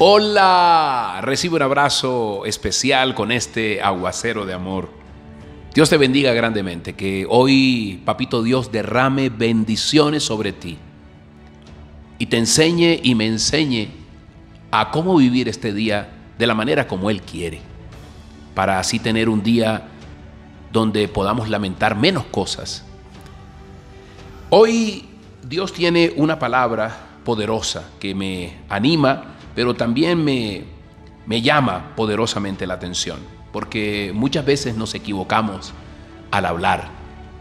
Hola, recibe un abrazo especial con este aguacero de amor. Dios te bendiga grandemente, que hoy Papito Dios derrame bendiciones sobre ti y te enseñe y me enseñe a cómo vivir este día de la manera como Él quiere, para así tener un día donde podamos lamentar menos cosas. Hoy Dios tiene una palabra poderosa que me anima, pero también me llama poderosamente la atención, porque muchas veces nos equivocamos al hablar.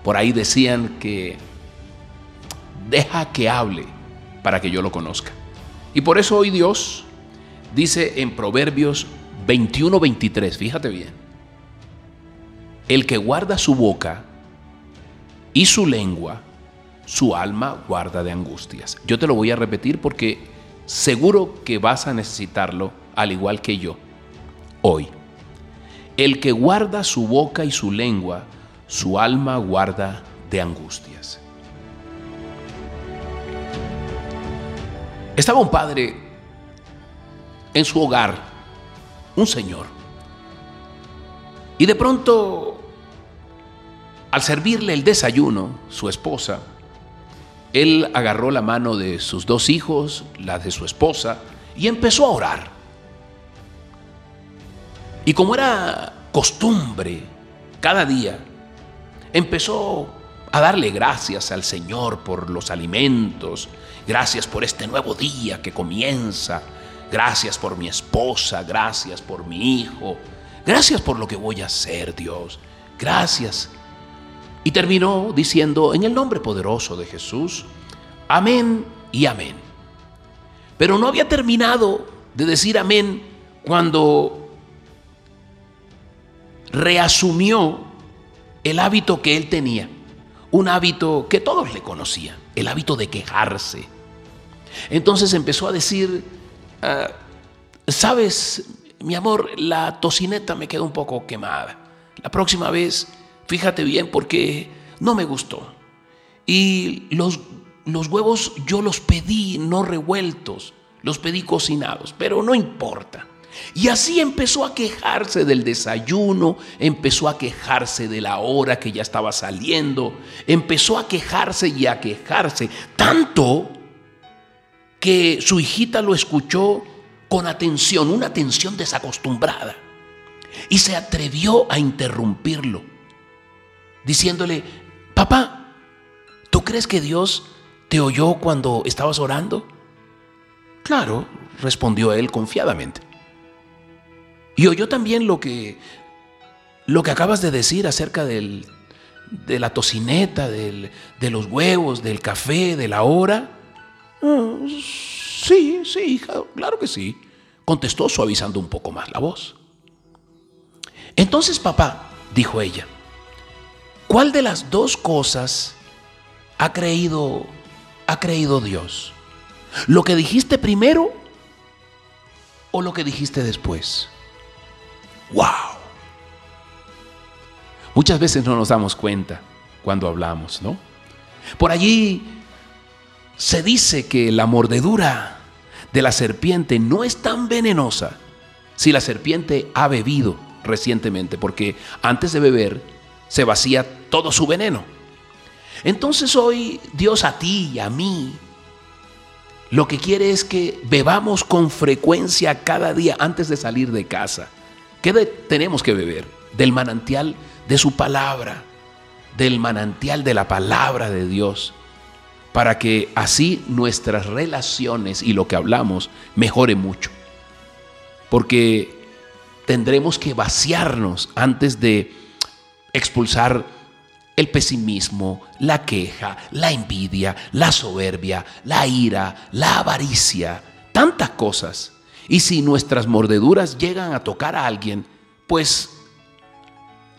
Por ahí decían que deja que hable para que yo lo conozca. Y por eso hoy Dios dice en Proverbios 21:23, fíjate bien, el que guarda su boca y su lengua, su alma guarda de angustias. Yo te lo voy a repetir porque seguro que vas a necesitarlo al igual que yo hoy. El que guarda su boca y su lengua, su alma guarda de angustias. Estaba un padre en su hogar, un señor, y de pronto, al servirle el desayuno, su esposa, él agarró la mano de sus dos hijos, la de su esposa, y empezó a orar. Y como era costumbre, cada día, empezó a darle gracias al Señor por los alimentos, gracias por este nuevo día que comienza, gracias por mi esposa, gracias por mi hijo, gracias por lo que voy a hacer, Dios, gracias. Y terminó diciendo, en el nombre poderoso de Jesús, amén y amén. Pero no había terminado de decir amén cuando reasumió el hábito que él tenía, un hábito que todos le conocían, el hábito de quejarse. Entonces empezó a decir, sabes, mi amor, la tocineta me quedó un poco quemada. La próxima vez, fíjate bien porque no me gustó. Y los huevos yo los pedí no revueltos, los pedí cocinados, pero no importa. Y así empezó a quejarse del desayuno, empezó a quejarse de la hora que ya estaba saliendo, empezó a quejarse y a quejarse, tanto que su hijita lo escuchó con atención, una atención desacostumbrada, y se atrevió a interrumpirlo, diciéndole, papá, ¿tú crees que Dios te oyó cuando estabas orando? Claro, respondió él confiadamente. Y oyó también lo que acabas de decir acerca de la tocineta, de los huevos, del café, de la hora. Sí, hija, claro que sí, contestó suavizando un poco más la voz. Entonces, papá, dijo ella, ¿cuál de las dos cosas ha creído Dios? ¿Lo que dijiste primero o lo que dijiste después? ¡Wow! Muchas veces no nos damos cuenta cuando hablamos, ¿no? Por allí se dice que la mordedura de la serpiente no es tan venenosa si la serpiente ha bebido recientemente, porque antes de beber se vacía todo su veneno. Entonces hoy Dios a ti y a mí lo que quiere es que bebamos con frecuencia cada día antes de salir de casa. ¿Qué tenemos que beber? Del manantial de su palabra, del manantial de la palabra de Dios, para que así nuestras relaciones y lo que hablamos mejore mucho. Porque tendremos que vaciarnos antes de expulsar el pesimismo, la queja, la envidia, la soberbia, la ira, la avaricia, tantas cosas. Y si nuestras mordeduras llegan a tocar a alguien, pues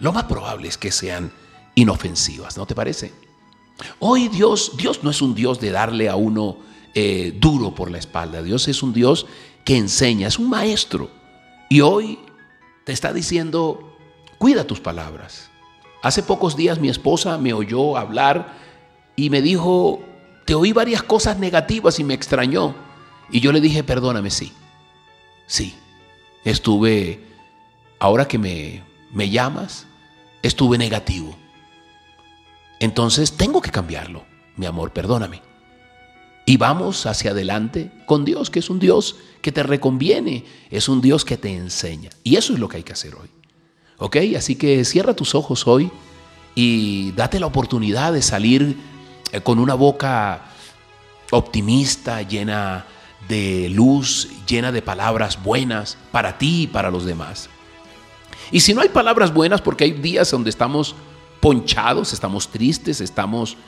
lo más probable es que sean inofensivas, ¿no te parece? Hoy Dios no es un Dios de darle a uno duro por la espalda. Dios es un Dios que enseña, es un maestro. Y hoy te está diciendo, cuida tus palabras. Hace pocos días mi esposa me oyó hablar y me dijo, te oí varias cosas negativas y me extrañó. Y yo le dije, perdóname, sí. Sí, estuve, ahora que me llamas, estuve negativo. Entonces tengo que cambiarlo, mi amor, perdóname. Y vamos hacia adelante con Dios, que es un Dios que te reconviene, es un Dios que te enseña. Y eso es lo que hay que hacer hoy. ¿Ok? Así que cierra tus ojos hoy y date la oportunidad de salir con una boca optimista, llena de luz, llena de palabras buenas para ti y para los demás. Y si no hay palabras buenas, porque hay días donde estamos ponchados, estamos tristes, estamos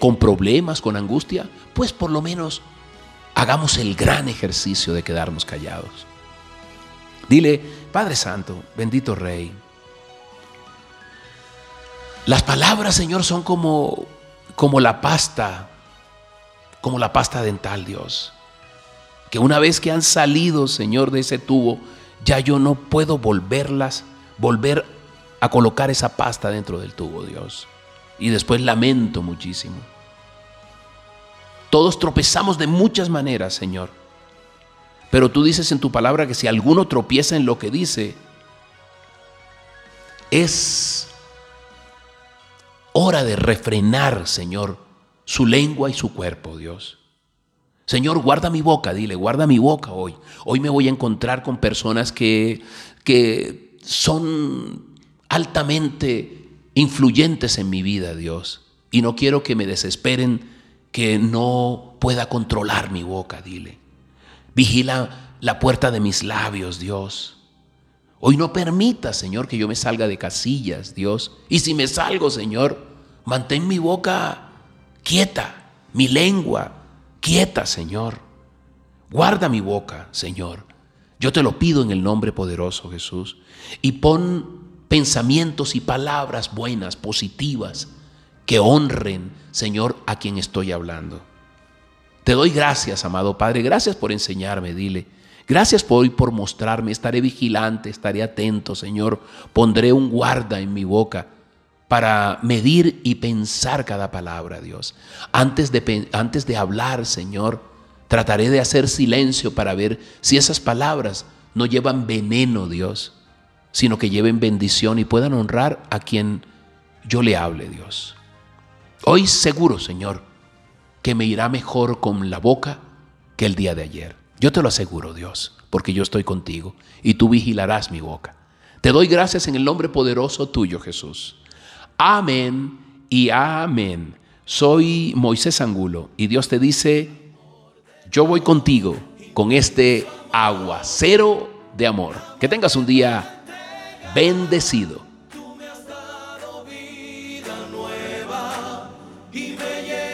con problemas, con angustia, pues por lo menos hagamos el gran ejercicio de quedarnos callados. Dile: Padre Santo, bendito Rey, las palabras, Señor, son como la pasta dental, Dios, que una vez que han salido, Señor, de ese tubo, ya yo no puedo volver a colocar esa pasta dentro del tubo, Dios. Y después lamento muchísimo. Todos tropezamos de muchas maneras, Señor. Pero tú dices en tu palabra que si alguno tropieza en lo que dice, es hora de refrenar, Señor, su lengua y su cuerpo, Dios. Señor, guarda mi boca, dile, guarda mi boca hoy. Hoy me voy a encontrar con personas que son altamente influyentes en mi vida, Dios. Y no quiero que me desesperen, que no pueda controlar mi boca, dile. Vigila la puerta de mis labios, Dios. Hoy no permitas, Señor, que yo me salga de casillas, Dios. Y si me salgo, Señor, mantén mi boca quieta, mi lengua quieta, Señor. Guarda mi boca, Señor. Yo te lo pido en el nombre poderoso, Jesús. Y pon pensamientos y palabras buenas, positivas, que honren, Señor, a quien estoy hablando. Te doy gracias, amado Padre. Gracias por enseñarme, dile. Gracias por mostrarme. Estaré vigilante, estaré atento, Señor. Pondré un guarda en mi boca para medir y pensar cada palabra, Dios. Antes de hablar, Señor, trataré de hacer silencio para ver si esas palabras no llevan veneno, Dios, sino que lleven bendición y puedan honrar a quien yo le hable, Dios. Hoy seguro, Señor, que me irá mejor con la boca que el día de ayer. Yo te lo aseguro, Dios, porque yo estoy contigo y tú vigilarás mi boca. Te doy gracias en el nombre poderoso tuyo, Jesús. Amén y amén. Soy Moisés Angulo y Dios te dice: yo voy contigo con este aguacero de amor. Que tengas un día bendecido. Tú me has dado vida nueva y me llevas